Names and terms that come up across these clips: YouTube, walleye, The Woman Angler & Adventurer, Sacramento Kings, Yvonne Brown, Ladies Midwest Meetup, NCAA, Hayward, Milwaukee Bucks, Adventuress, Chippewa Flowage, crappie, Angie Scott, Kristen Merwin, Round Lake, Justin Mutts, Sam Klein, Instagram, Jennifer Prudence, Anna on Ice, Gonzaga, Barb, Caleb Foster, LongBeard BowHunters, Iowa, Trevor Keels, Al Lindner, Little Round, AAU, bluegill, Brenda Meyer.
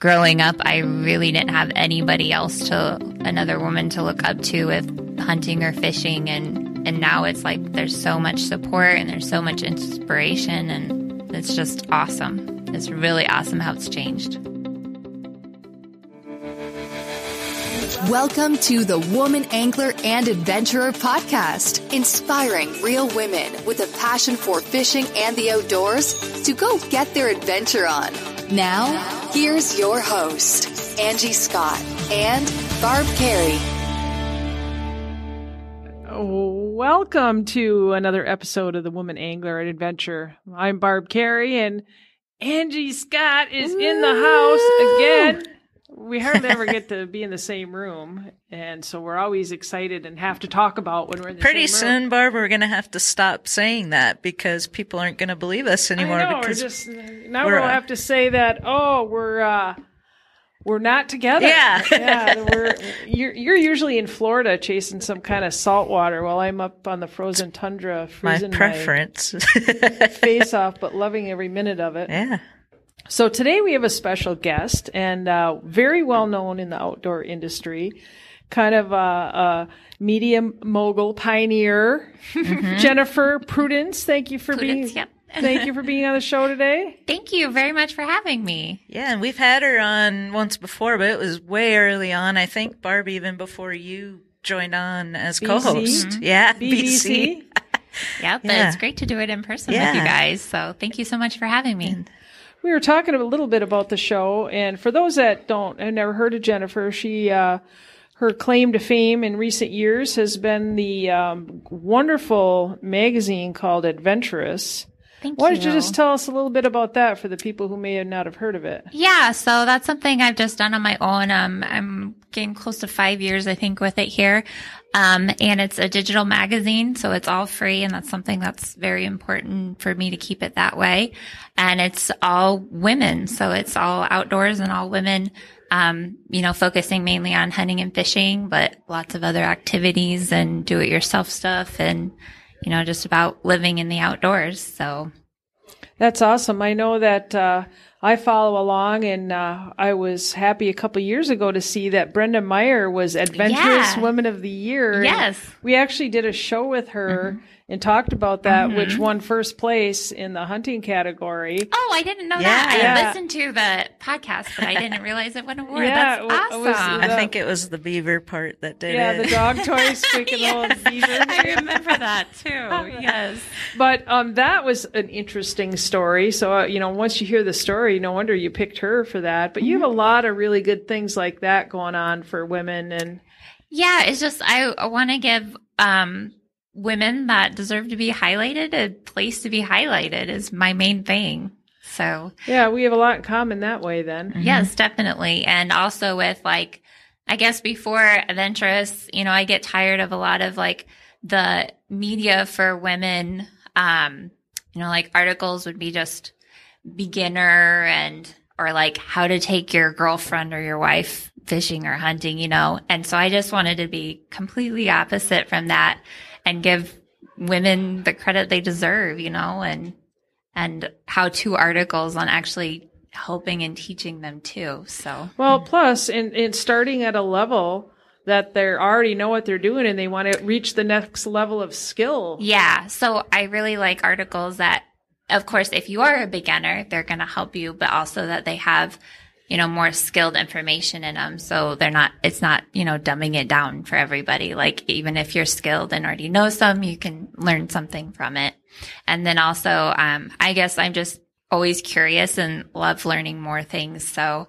growing up, I really didn't have anybody else to, another woman to look up to with hunting or fishing. And now it's like there's so much support and there's so much inspiration, and it's just awesome. It's really awesome how it's changed. Welcome to the Woman Angler and Adventurer podcast, inspiring real women with a passion for fishing and the outdoors to go get their adventure on. Now, here's your host, Angie Scott and Barb Carey. Welcome to another episode of the Woman Angler and Adventure. I'm Barb Carey, and Angie Scott is in the house again. We hardly ever get to be in the same room, and so we're always excited and have to talk about when we're in the same room. Pretty soon, Barb, we're going to have to stop saying that because people aren't going to believe us anymore. I know, because we'll have to say that, we're not together. Yeah. You're usually in Florida chasing some kind of salt water while I'm up on the frozen tundra freezing my face off, but loving every minute of it. Yeah. So today we have a special guest, and very well known in the outdoor industry, kind of a media mogul pioneer, Jennifer Prudence. Thank you for being on the show today. Thank you very much for having me. Yeah, and we've had her on once before, but it was way early on. I think, Barb, even before you joined on as co-host. Mm-hmm. Yeah, BBC. Yep, but it's great to do it in person with you guys. So thank you so much for having me. We were talking a little bit about the show, and for those that have never heard of Jennifer, she, her claim to fame in recent years has been the wonderful magazine called Adventuress. Why don't you just tell us a little bit about that for the people who may not have heard of it? Yeah, so that's something I've just done on my own. I'm getting close to 5 years, I think, with it here. And it's a digital magazine, so it's all free, and that's something that's very important for me to keep it that way. And it's all women, so it's all outdoors and all women, focusing mainly on hunting and fishing, but lots of other activities and do-it-yourself stuff and, just about living in the outdoors. So that's awesome. I know that I follow along, and I was happy a couple years ago to see that Brenda Meyer was Adventurous Woman of the Year. Yes. We actually did a show with her and talked about that, which won first place in the hunting category. Oh, I didn't know that. I listened to the podcast, but I didn't realize it won an award. Yeah, that's awesome. I think it was the beaver part that did it. Yeah, the dog toys speaking of beavers. I remember that too. Yes. But that was an interesting story. So, once you hear the story, no wonder you picked her for that. But you have a lot of really good things like that going on for women. And yeah, it's just I want to give women that deserve to be highlighted a place to be highlighted is my main thing. So yeah, we have a lot in common that way then. Yes, definitely. And also with I guess before Adventuress, I get tired of a lot of the media for women, articles would be just beginner or how to take your girlfriend or your wife fishing or hunting, And so I just wanted to be completely opposite from that and give women the credit they deserve, and how-to articles on actually helping and teaching them too. So well, plus in starting at a level that they already know what they're doing and they want to reach the next level of skill. Yeah. So I really like articles that, of course, if you are a beginner, they're going to help you, but also that they have, more skilled information in them. So it's not dumbing it down for everybody. Even if you're skilled and already know some, you can learn something from it. And then also, I guess I'm just always curious and love learning more things. So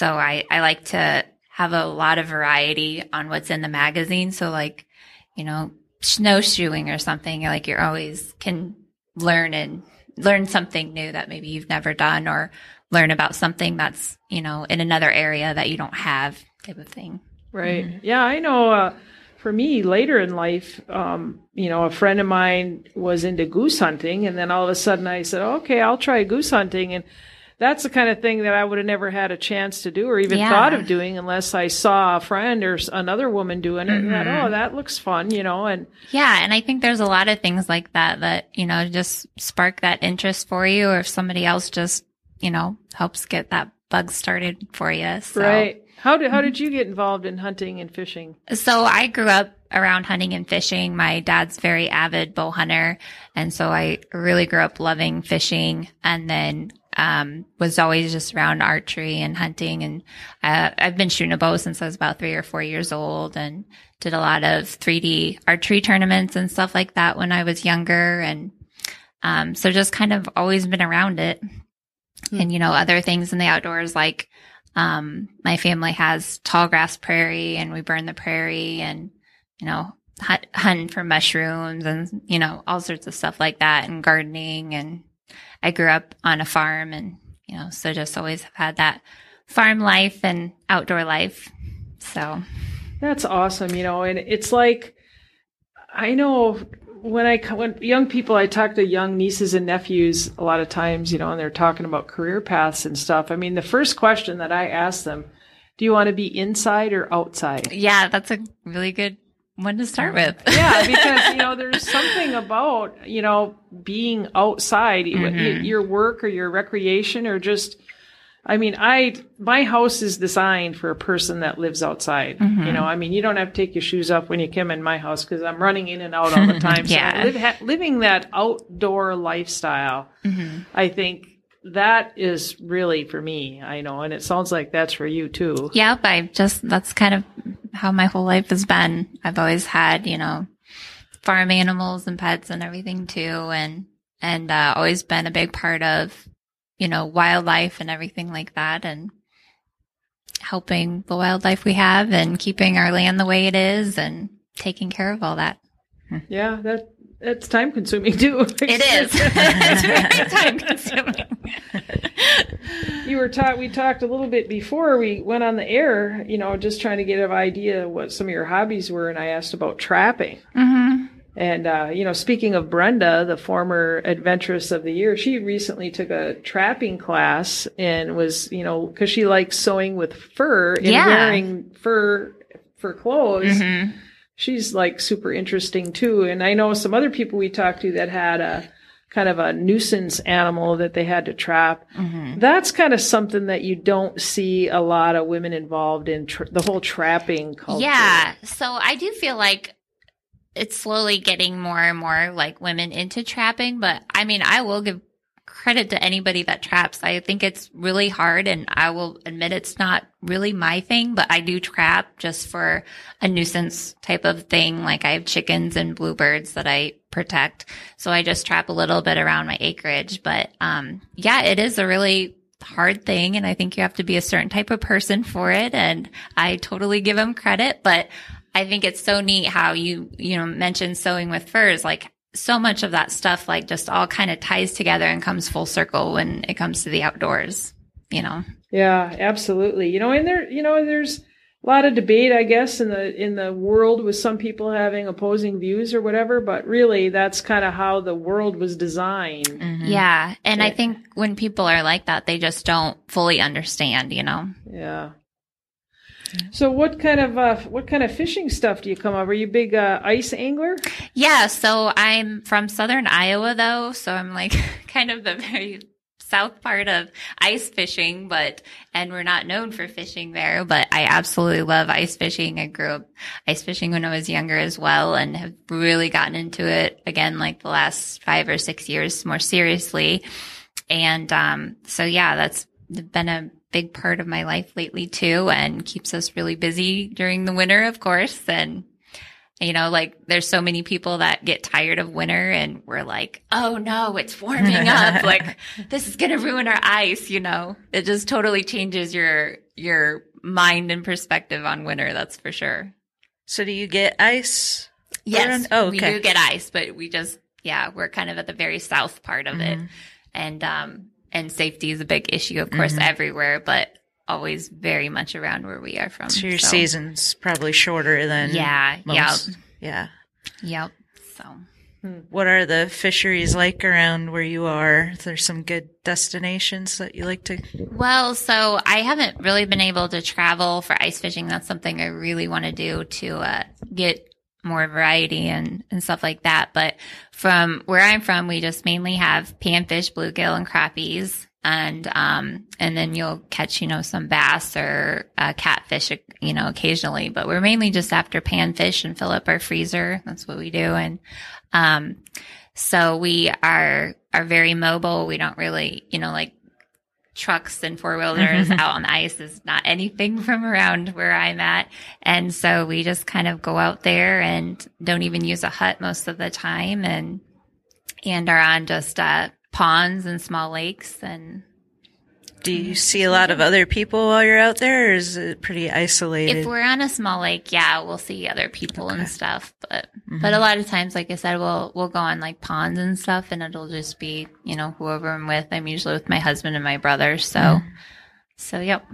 I like to have a lot of variety on what's in the magazine. So snowshoeing or something, you're always can learn something new that maybe you've never done, or learn about something that's, in another area that you don't have, type of thing. Right. Mm-hmm. Yeah. I know for me later in life, a friend of mine was into goose hunting, and then all of a sudden I said, okay, I'll try goose hunting. And that's the kind of thing that I would have never had a chance to do or even thought of doing unless I saw a friend or another woman doing it and thought, that looks fun, and. Yeah. And I think there's a lot of things like that, just spark that interest for you, or if somebody else just, helps get that bug started for you. So. Right. How did you get involved in hunting and fishing? So I grew up around hunting and fishing. My dad's very avid bow hunter. And so I really grew up loving fishing, and then was always just around archery and hunting. And I've been shooting a bow since I was about 3 or 4 years old, and did a lot of 3D archery tournaments and stuff like that when I was younger. And so just kind of always been around it. Mm-hmm. And, you know, other things in the outdoors, like my family has tall grass prairie, and we burn the prairie, and, you know, hunt for mushrooms, and, you know, all sorts of stuff like that, and gardening. And I grew up on a farm, and, you know, so just always have had that farm life and outdoor life. So that's awesome. You know, and it's like, I know when young people, I talk to young nieces and nephews a lot of times, you know, and they're talking about career paths and stuff. I mean, the first question that I ask them, do you want to be inside or outside? Yeah, that's a really good one to start with. Yeah, because, you know, there's something about, you know, being outside, mm-hmm. your work or your recreation, or just, I mean, my house is designed for a person that lives outside. Mm-hmm. You know, I mean, you don't have to take your shoes off when you come in my house, because I'm running in and out all the time. Yeah. So living that outdoor lifestyle, mm-hmm. I think that is really for me, I know. And it sounds like that's for you too. Yeah, that's kind of how my whole life has been. I've always had, you know, farm animals and pets and everything too. And always been a big part of, you know, wildlife and everything like that, and helping the wildlife we have, and keeping our land the way it is, and taking care of all that. Yeah, that's time consuming too. It is. It's very time consuming. We talked a little bit before we went on the air, you know, just trying to get an idea what some of your hobbies were, and I asked about trapping. Mm-hmm. And, you know, speaking of Brenda, the former Adventuress of the Year, she recently took a trapping class, and was, you know, because she likes sewing with fur and wearing fur for clothes. Mm-hmm. She's like super interesting too. And I know some other people we talked to that had a kind of a nuisance animal that they had to trap. Mm-hmm. That's kind of something that you don't see a lot of women involved in the whole trapping culture. Yeah. So I do feel like it's slowly getting more and more like women into trapping, but I mean, I will give credit to anybody that traps. I think it's really hard, and I will admit it's not really my thing, but I do trap just for a nuisance type of thing. Like I have chickens and bluebirds that I protect. So I just trap a little bit around my acreage, but, yeah, it is a really hard thing. And I think you have to be a certain type of person for it. And I totally give them credit, but I think it's so neat how you know, mentioned sewing with furs. Like so much of that stuff, like just all kind of ties together and comes full circle when it comes to the outdoors, you know? Yeah, absolutely. You know, and there, you know, there's a lot of debate, I guess, in the world, with some people having opposing views or whatever, but really that's kind of how the world was designed. Mm-hmm. Yeah. And I think when people are like that, they just don't fully understand, you know? Yeah. So what kind of fishing stuff do you come up? Are you a big ice angler? Yeah, so I'm from southern Iowa though, so I'm like kind of the very south part of ice fishing, and we're not known for fishing there, but I absolutely love ice fishing. I grew up ice fishing when I was younger as well, and have really gotten into it again like the last 5 or 6 years more seriously. And so yeah, that's been a big part of my life lately too, and keeps us really busy during the winter, of course. And, you know, like there's so many people that get tired of winter, and we're like, oh no, it's warming up. Like this is going to ruin our ice, you know. It just totally changes your mind and perspective on winter. That's for sure. So do you get ice? Yes. Oh, okay. We do get ice, but we just, yeah, we're kind of at the very south part of mm-hmm. it. And safety is a big issue, of course, mm-hmm. everywhere, but always very much around where we are from. So your season's probably shorter than most. Yep. So what are the fisheries like around where you are? There's some good destinations that you like to? Well, so I haven't really been able to travel for ice fishing. That's something I really want to do to get more variety and stuff like that. But from where I'm from, we just mainly have panfish, bluegill, and crappies. And then you'll catch, you know, some bass or catfish, you know, occasionally, but we're mainly just after panfish and fill up our freezer. That's what we do. And, so we are very mobile. We don't really, you know, like trucks and four wheelers out on the ice is not anything from around where I'm at. And so we just kind of go out there and don't even use a hut most of the time and are on just, ponds and small lakes. And do you see a lot of other people while you're out there, or is it pretty isolated? If we're on a small lake, yeah, we'll see other people and stuff, but a lot of times, like I said, we'll go on like ponds and stuff, and it'll just be, you know, whoever I'm with. I'm usually with my husband and my brother, so yep.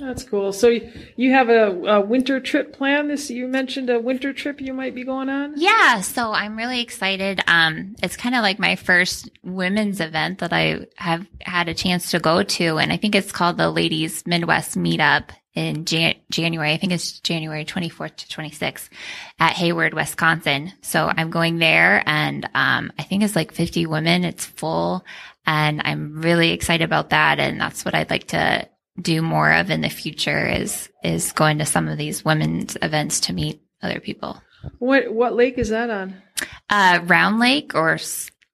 That's cool. So you have a winter trip plan. You mentioned a winter trip you might be going on. Yeah. So I'm really excited. It's kind of like my first women's event that I have had a chance to go to. And I think it's called the Ladies Midwest Meetup in January. I think it's January 24th to 26th at Hayward, Wisconsin. So I'm going there, and I think it's like 50 women. It's full, and I'm really excited about that. And that's what I'd like to do more of in the future is going to some of these women's events to meet other people. What lake is that on? Round Lake, or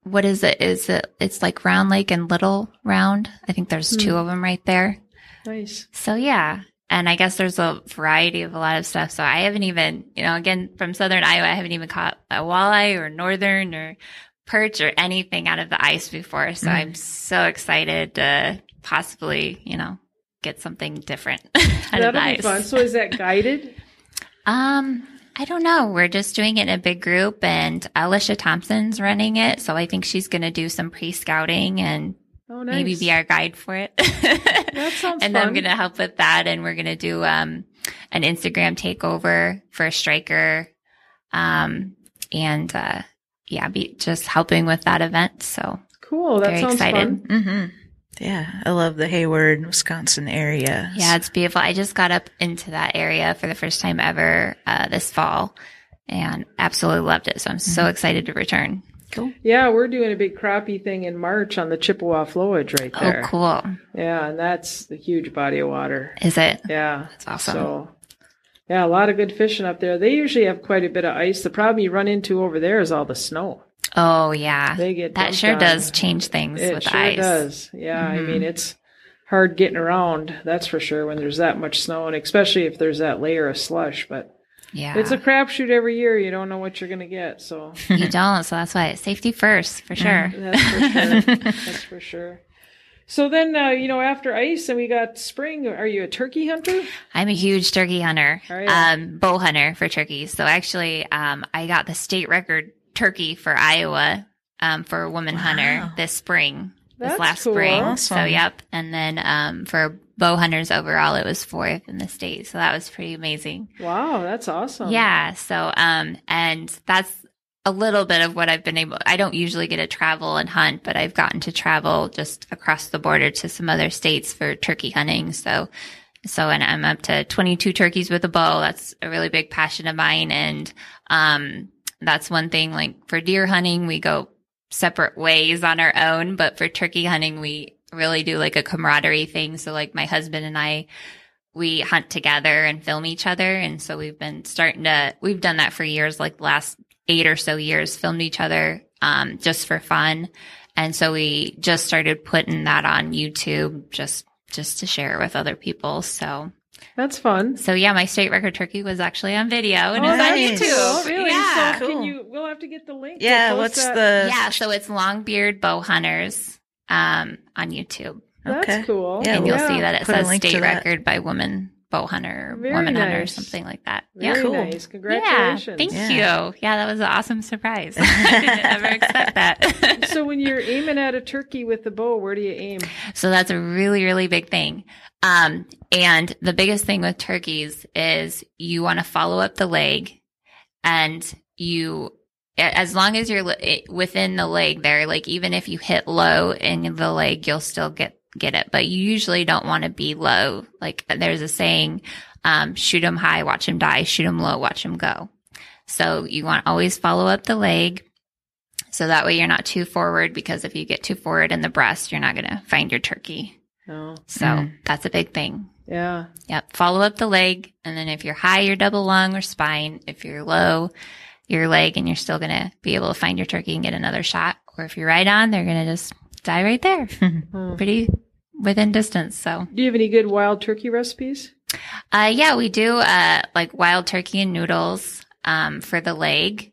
what is it? It's like Round Lake and Little Round. I think there's two of them right there. Nice. So yeah. And I guess there's a variety of a lot of stuff. So I haven't even, you know, again, from Southern Iowa, I haven't even caught a walleye or northern or perch or anything out of the ice before. So I'm so excited to possibly, you know, get something different. That'll be fun. So is that guided? I don't know. We're just doing it in a big group, and Alicia Thompson's running it. So I think she's going to do some pre-scouting and maybe be our guide for it. That sounds and fun. I'm going to help with that. And we're going to do an Instagram takeover for a striker. Be just helping with that event. So cool. That sounds excited. Fun. Mm-hmm. Yeah, I love the Hayward, Wisconsin area. Yeah, it's beautiful. I just got up into that area for the first time ever this fall, and absolutely loved it. So I'm so excited to return. Cool. Yeah, we're doing a big crappie thing in March on the Chippewa Flowage right there. Oh, cool. Yeah, and that's a huge body of water. Is it? Yeah. That's awesome. So, yeah, a lot of good fishing up there. They usually have quite a bit of ice. The problem you run into over there is all the snow. Oh, yeah. That sure does change things with ice. It sure does. Yeah, I mean, it's hard getting around, that's for sure, when there's that much snow, and especially if there's that layer of slush. But yeah, it's a crapshoot every year. You don't know what you're going to get. So you don't, so that's why it's safety first, for sure. That's for sure. That's for sure. So then, you know, after ice and we got spring, are you a turkey hunter? I'm a huge turkey hunter, bow hunter for turkeys. So actually, I got the state record turkey for Iowa for a woman hunter this spring. That's last spring. Awesome. So yep. And then for bow hunters overall, it was fourth in the state. So that was pretty amazing. Wow, that's awesome. Yeah. So and that's a little bit of what I've been able. I don't usually get to travel and hunt, but I've gotten to travel just across the border to some other states for turkey hunting. So and I'm up to 22 turkeys with a bow. That's a really big passion of mine. And that's one thing, like for deer hunting, we go separate ways on our own, but for turkey hunting, we really do like a camaraderie thing. So like my husband and I, we hunt together and film each other. And so we've done that for years, like the last 8 or so years, filmed each other just for fun. And so we just started putting that on YouTube just to share with other people. So that's fun. So yeah, my state record turkey was actually on video, and it's nice. On YouTube. Really? Yeah. So we'll have to get the link. Yeah, so it's LongBeard BowHunters on YouTube. That's cool. Yeah, and you'll see that it says state record by woman bow hunter, woman hunter, or something like that. Very cool. Nice. Congratulations. Yeah, thank you. Yeah, that was an awesome surprise. I didn't ever expect that. So when you're aiming at a turkey with the bow, where do you aim? So that's a really, really big thing. And the biggest thing with turkeys is you want to follow up the leg, and as long as you're within the leg there, like even if you hit low in the leg, you'll still get it. But you usually don't want to be low. Like there's a saying, shoot them high, watch them die, shoot them low, watch them go. So you want to always follow up the leg. So that way you're not too forward, because if you get too forward in the breast, you're not going to find your turkey. Oh. So that's a big thing. Yeah. Yep. Follow up the leg. And then if you're high, your double lung or spine. If you're low, your leg, and you're still going to be able to find your turkey and get another shot. Or if you're right on, they're going to just die right there. Pretty within distance. So do you have any good wild turkey recipes? Yeah, we do, like wild turkey and noodles, for the legs.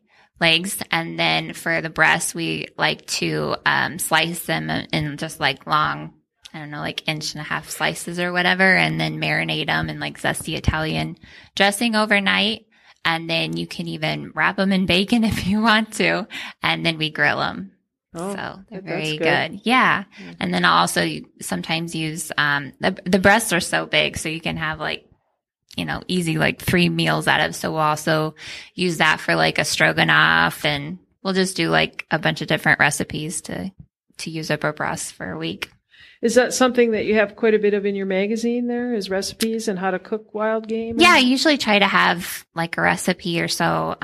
And then for the breasts, we like to, slice them in just like long, I don't know, like 1.5-inch slices or whatever, and then marinate them in like zesty Italian dressing overnight. And then you can even wrap them in bacon if you want to. And then we grill them. Oh, so they're very good. Yeah. Mm-hmm. And then I'll also sometimes use, the breasts are so big, so you can have like, you know, easy, like 3 meals out of. So we'll also use that for like a stroganoff, and we'll just do like a bunch of different recipes to use up our breasts for a week. Is that something that you have quite a bit of in your magazine there, is recipes and how to cook wild game? Yeah, I usually try to have like a recipe or so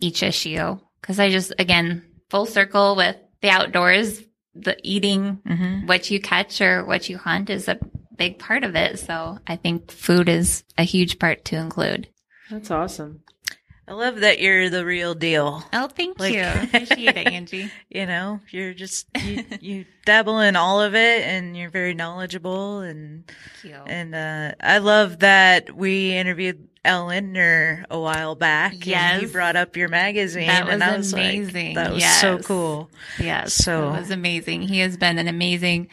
each issue, because I just, again, full circle with the outdoors, the eating, what you catch or what you hunt is a big part of it. So I think food is a huge part to include. That's awesome. I love that you're the real deal. Oh, thank you. Appreciate it, Angie. You know, you're just, you dabble in all of it, and you're very knowledgeable. And thank you. And I love that we interviewed Al Lindner a while back. Yes. And he brought up your magazine. That was, and I was amazing. Like, that was so cool. Yes. So it was amazing. He has been an amazing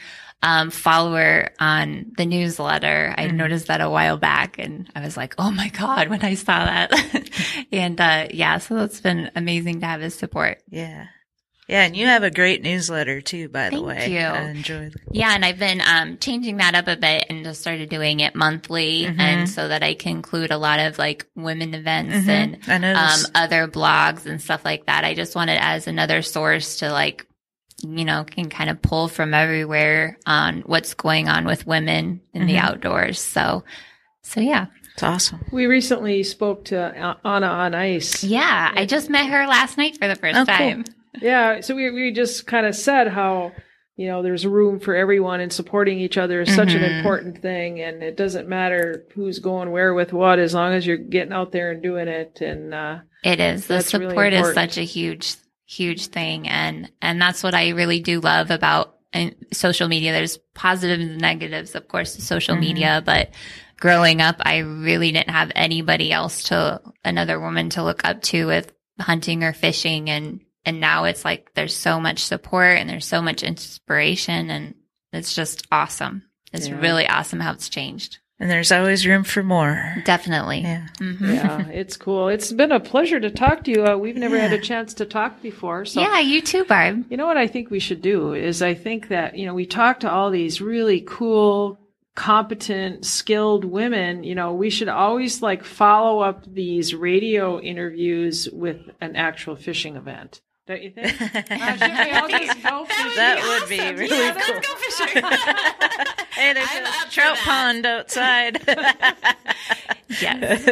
follower on the newsletter. I noticed that a while back, and I was like, oh my God, when I saw that. And, yeah, so it's been amazing to have his support. Yeah. Yeah. And you have a great newsletter too, by the way. Thank you. I enjoyed it. Yeah. And I've been, changing that up a bit and just started doing it monthly. And so that I can include a lot of like women events and, other blogs and stuff like that. I just want it as another source to, like, you know, can kind of pull from everywhere on what's going on with women in the outdoors. So yeah. It's awesome. We recently spoke to Anna on Ice. Yeah. I just met her last night for the first time. Cool. Yeah. So we just kind of said how, you know, there's room for everyone, and supporting each other is such an important thing. And it doesn't matter who's going where with what, as long as you're getting out there and doing it. And, it is. The support really is such a huge thing. And that's what I really do love about social media. There's positives and negatives, of course, to social media, but growing up, I really didn't have anybody else another woman to look up to with hunting or fishing. And now it's like, there's so much support and there's so much inspiration, and it's just awesome. It's really awesome how it's changed. And there's always room for more. Definitely. Yeah. Yeah, it's cool. It's been a pleasure to talk to you. We've never had a chance to talk before. So. Yeah, you too, Barb. You know what I think we should do is, I think that, you know, we talk to all these really cool, competent, skilled women. You know, we should always like follow up these radio interviews with an actual fishing event. Don't you think? That would be really cool. Let's go fishing. Hey, there's a trout pond outside. Yes.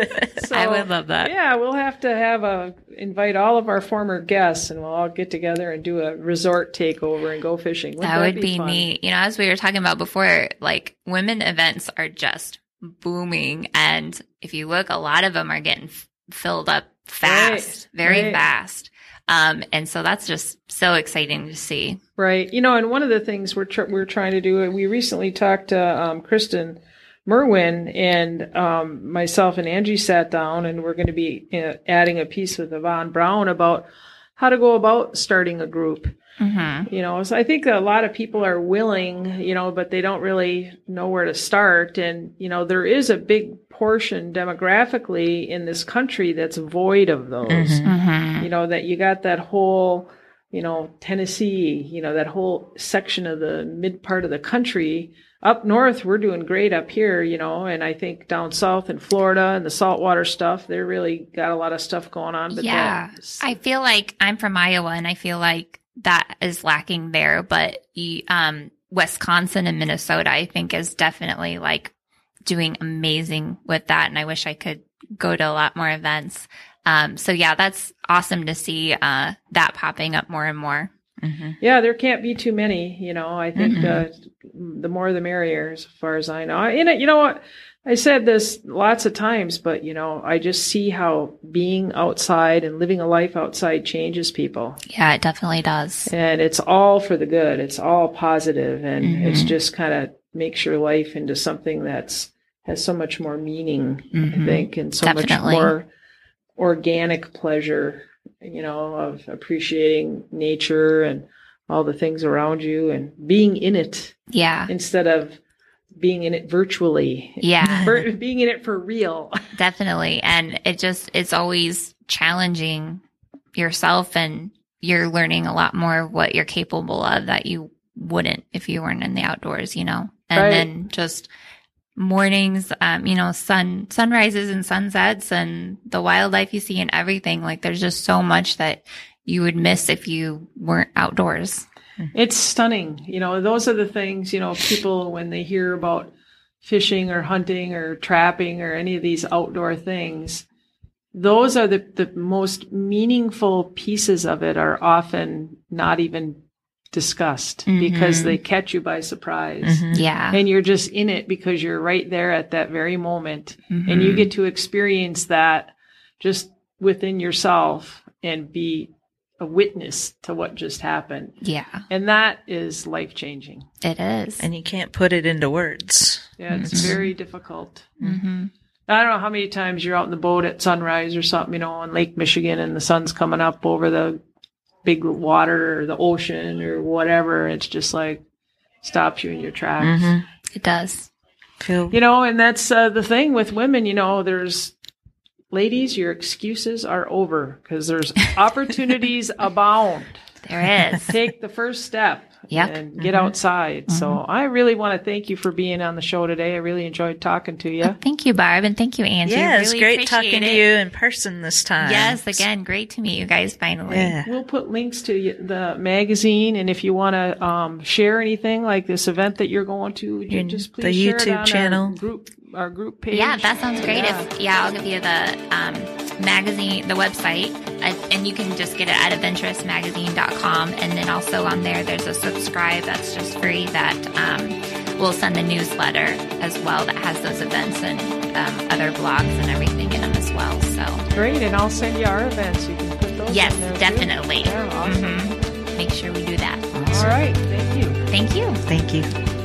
So, I would love that. Yeah, we'll have to invite all of our former guests, and we'll all get together and do a resort takeover and go fishing. That would be neat. You know, as we were talking about before, like, women events are just booming. And if you look, a lot of them are getting filled up fast, very fast. And so that's just so exciting to see. Right. You know, and one of the things we're trying to do, we recently talked to Kristen Merwin, and myself and Angie sat down, and we're going to be adding a piece with Yvonne Brown about how to go about starting a group. You know, so I think that a lot of people are willing, you know, but they don't really know where to start. And, you know, there is a big portion demographically in this country that's void of those, you know, that you got that whole, you know, Tennessee, you know, that whole section of the mid part of the country. Up north, we're doing great up here, you know, and I think down south in Florida and the saltwater stuff, they really got a lot of stuff going on. But yeah, I feel like, I'm from Iowa, and I feel like that is lacking there. But Wisconsin and Minnesota, I think, is definitely like doing amazing with that. And I wish I could go to a lot more events. So yeah, that's awesome to see that popping up more and more. Mm-hmm. Yeah, there can't be too many, you know. I think the more the merrier, as far as I know. And you know what? I said this lots of times, but, you know, I just see how being outside and living a life outside changes people. Yeah, it definitely does. And it's all for the good. It's all positive. And it's just kind of makes your life into something that's has so much more meaning, I think, and so much more organic pleasure, you know, of appreciating nature and all the things around you and being in it. Yeah. Instead of being in it virtually. Yeah. Being in it for real. Definitely. And it's always challenging yourself, and you're learning a lot more of what you're capable of that you wouldn't if you weren't in the outdoors, you know. And then just mornings, you know, sunrises and sunsets and the wildlife you see and everything. Like, there's just so much that you would miss if you weren't outdoors. It's stunning. You know, those are the things, you know, people when they hear about fishing or hunting or trapping or any of these outdoor things, those are the most meaningful pieces of it are often not even discussed because they catch you by surprise. Yeah. And you're just in it because you're right there at that very moment. And you get to experience that just within yourself and be a witness to what just happened. Yeah. And that is life-changing. It is. And you can't put it into words. Yeah, it's very difficult. I don't know how many times you're out in the boat at sunrise or something, you know, on Lake Michigan, and the sun's coming up over the big water or the ocean or whatever. It's just like stops you in your tracks. It does. Cool. You know, and that's the thing with women, you know, there's ladies, your excuses are over because there's opportunities abound. There is. Take the first step and get outside. So I really want to thank you for being on the show today. I really enjoyed talking to you. Well, thank you, Barb, and thank you, Angie. Yeah, really, it's great talking to you in person this time. Yes, again, great to meet you guys finally. Yeah. We'll put links to the magazine, and if you want to share anything like this event that you're going to, would you just please share it on our group. Our group page. Yeah, that sounds great. Yeah. I'll give you the magazine, the website, and you can just get it at adventuressmagazine.com. And then also on there, there's a subscribe that's just free that we'll send the newsletter as well that has those events and other blogs and everything in them as well. So great, and I'll send you our events. You can put those. Yes, there definitely. Awesome. Make sure we do that. All right. Thank you. Thank you.